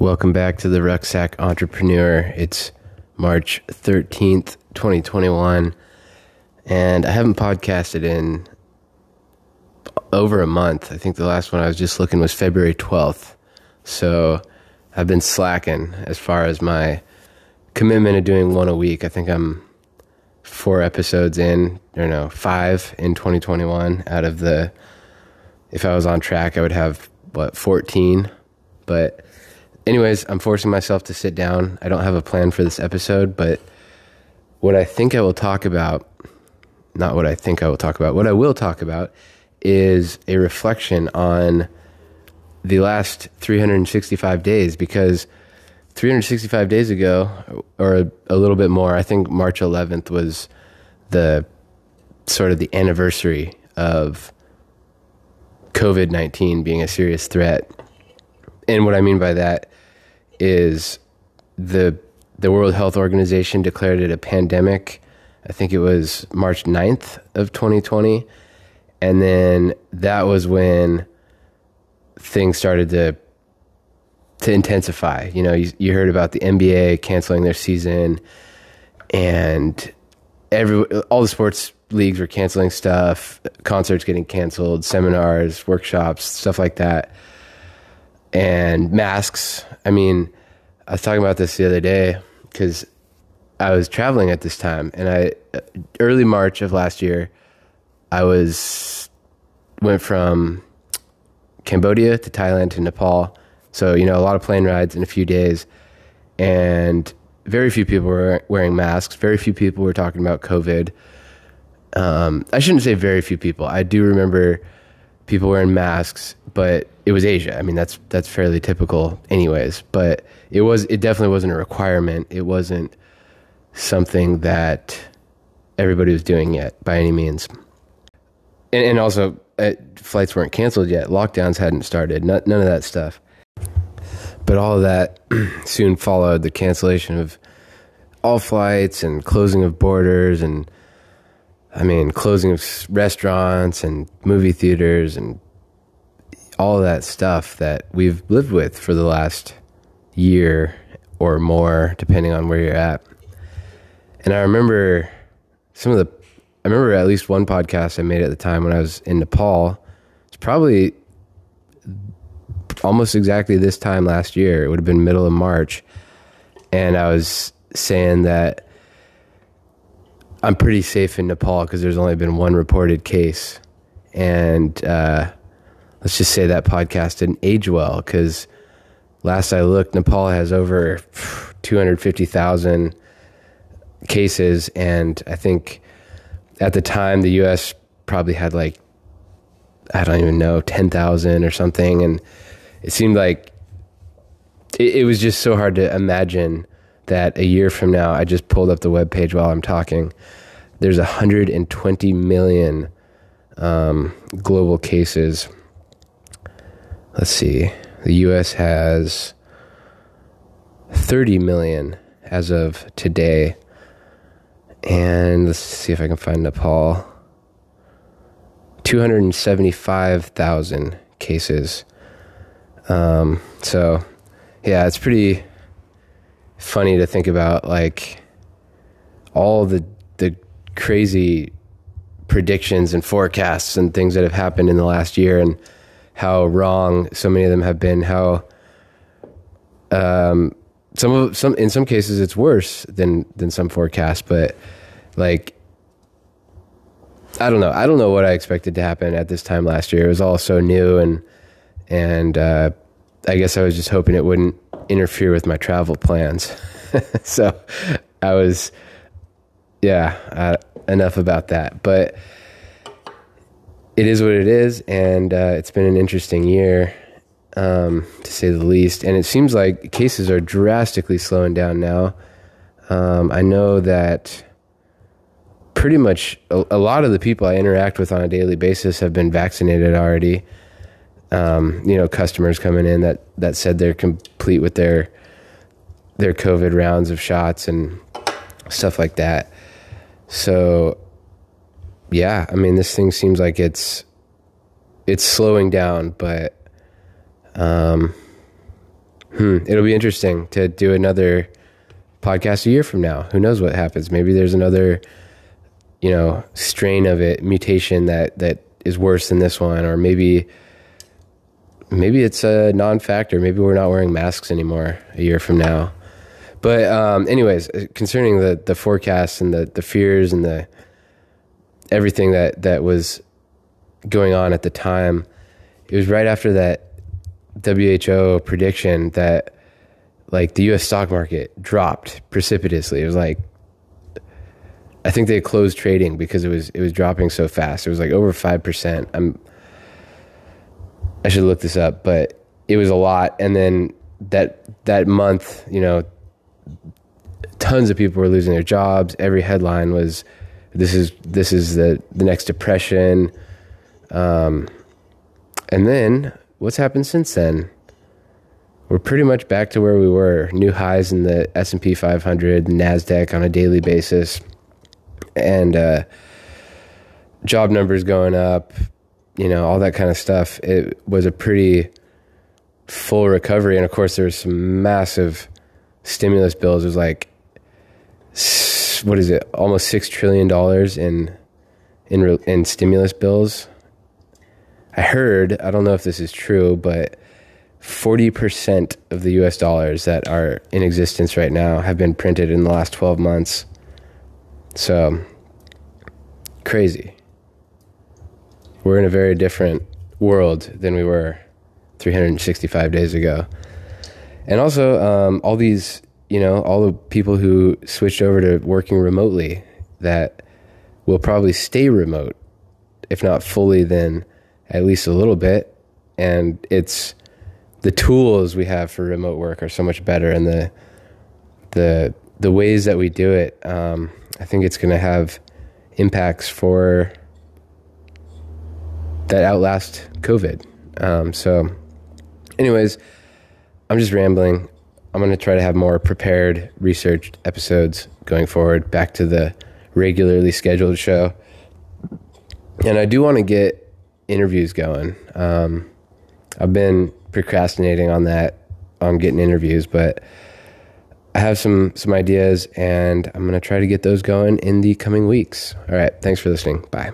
Welcome back to the Rucksack Entrepreneur. It's March 13th, 2021, and I haven't podcasted in over a month. I think the last one I was just looking was February 12th, so I've been slacking as far as my commitment to doing one a week. I think I'm five in 2021 out of the, if I was on track, I would have, 14, but anyways, I'm forcing myself to sit down. I don't have a plan for this episode, but what I will talk about is a reflection on the last 365 days, because 365 days ago, or a little bit more, I think March 11th was the sort of the anniversary of COVID-19 being a serious threat. And what I mean by that is the World Health Organization declared it a pandemic. I think it was March 9th of 2020. And then that was when things started to intensify. You know, you heard about the NBA canceling their season, and all the sports leagues were canceling stuff, concerts getting canceled, seminars, workshops, stuff like that. And masks. I mean, I was talking about this the other day because I was traveling at this time, and early March of last year, I went from Cambodia to Thailand to Nepal. So, you know, a lot of plane rides in a few days, and very few people were wearing masks. Very few people were talking about COVID. I shouldn't say very few people. I do remember people wearing masks, but it was Asia. I mean, that's fairly typical anyways, but it definitely wasn't a requirement. It wasn't something that everybody was doing yet by any means. And also flights weren't canceled yet. Lockdowns hadn't started, none of that stuff. But all of that soon followed the cancellation of all flights and closing of borders and, I mean, closing of restaurants and movie theaters and all of that stuff that we've lived with for the last year or more, depending on where you're at. And I remember I remember at least one podcast I made at the time when I was in Nepal. It's probably almost exactly this time last year. It would have been middle of March. And I was saying that I'm pretty safe in Nepal because there's only been one reported case. And let's just say that podcast didn't age well, because last I looked, Nepal has over 250,000 cases. And I think at the time, the U.S. probably had 10,000 or something. And it seemed like it was just so hard to imagine that a year from now, I just pulled up the webpage while I'm talking, there's 120 million global cases. Let's see, the U.S. has 30 million as of today. And let's see if I can find Nepal. 275,000 cases. So, yeah, it's pretty funny to think about, like, all the crazy predictions and forecasts and things that have happened in the last year, and how wrong so many of them have been, how in some cases it's worse than some forecasts, but I don't know what I expected to happen at this time last year. It was all so new, and I guess I was just hoping it wouldn't interfere with my travel plans. So enough about that. But it is what it is, and it's been an interesting year, to say the least. And it seems like cases are drastically slowing down now. I know that pretty much a lot of the people I interact with on a daily basis have been vaccinated already. You know, customers coming in that said they're complete with their COVID rounds of shots and stuff like that. So, yeah, I mean, this thing seems like it's slowing down, but It'll be interesting to do another podcast a year from now. Who knows what happens? Maybe there's another, you know, strain of it, mutation that is worse than this one, or maybe it's a non-factor. Maybe we're not wearing masks anymore a year from now. But anyways, concerning the forecast and the fears and the everything that was going on at the time, it was right after that WHO prediction that, like, the U.S. stock market dropped precipitously. It was like, I think they closed trading because it was dropping so fast. It was like over 5%. I should look this up, but it was a lot. And then that month, you know, tons of people were losing their jobs. Every headline was, this is the next depression. And then what's happened since then? We're pretty much back to where we were. New highs in the S&P 500, NASDAQ on a daily basis. And job numbers going up, you know, all that kind of stuff. It was a pretty full recovery. And, of course, there was some massive stimulus bills. It was like, almost $6 trillion in stimulus bills. I heard, I don't know if this is true, but 40% of the U.S. dollars that are in existence right now have been printed in the last 12 months. So, crazy. We're in a very different world than we were 365 days ago. And also, all these, you know, all the people who switched over to working remotely that will probably stay remote, if not fully, then at least a little bit. And it's the tools we have for remote work are so much better, and the ways that we do it. I think it's going to have impacts for that outlast COVID. So anyways, I'm just rambling. I'm going to try to have more prepared, researched episodes going forward, back to the regularly scheduled show. And I do want to get interviews going. I've been procrastinating on getting interviews, but I have some ideas, and I'm going to try to get those going in the coming weeks. All right. Thanks for listening. Bye.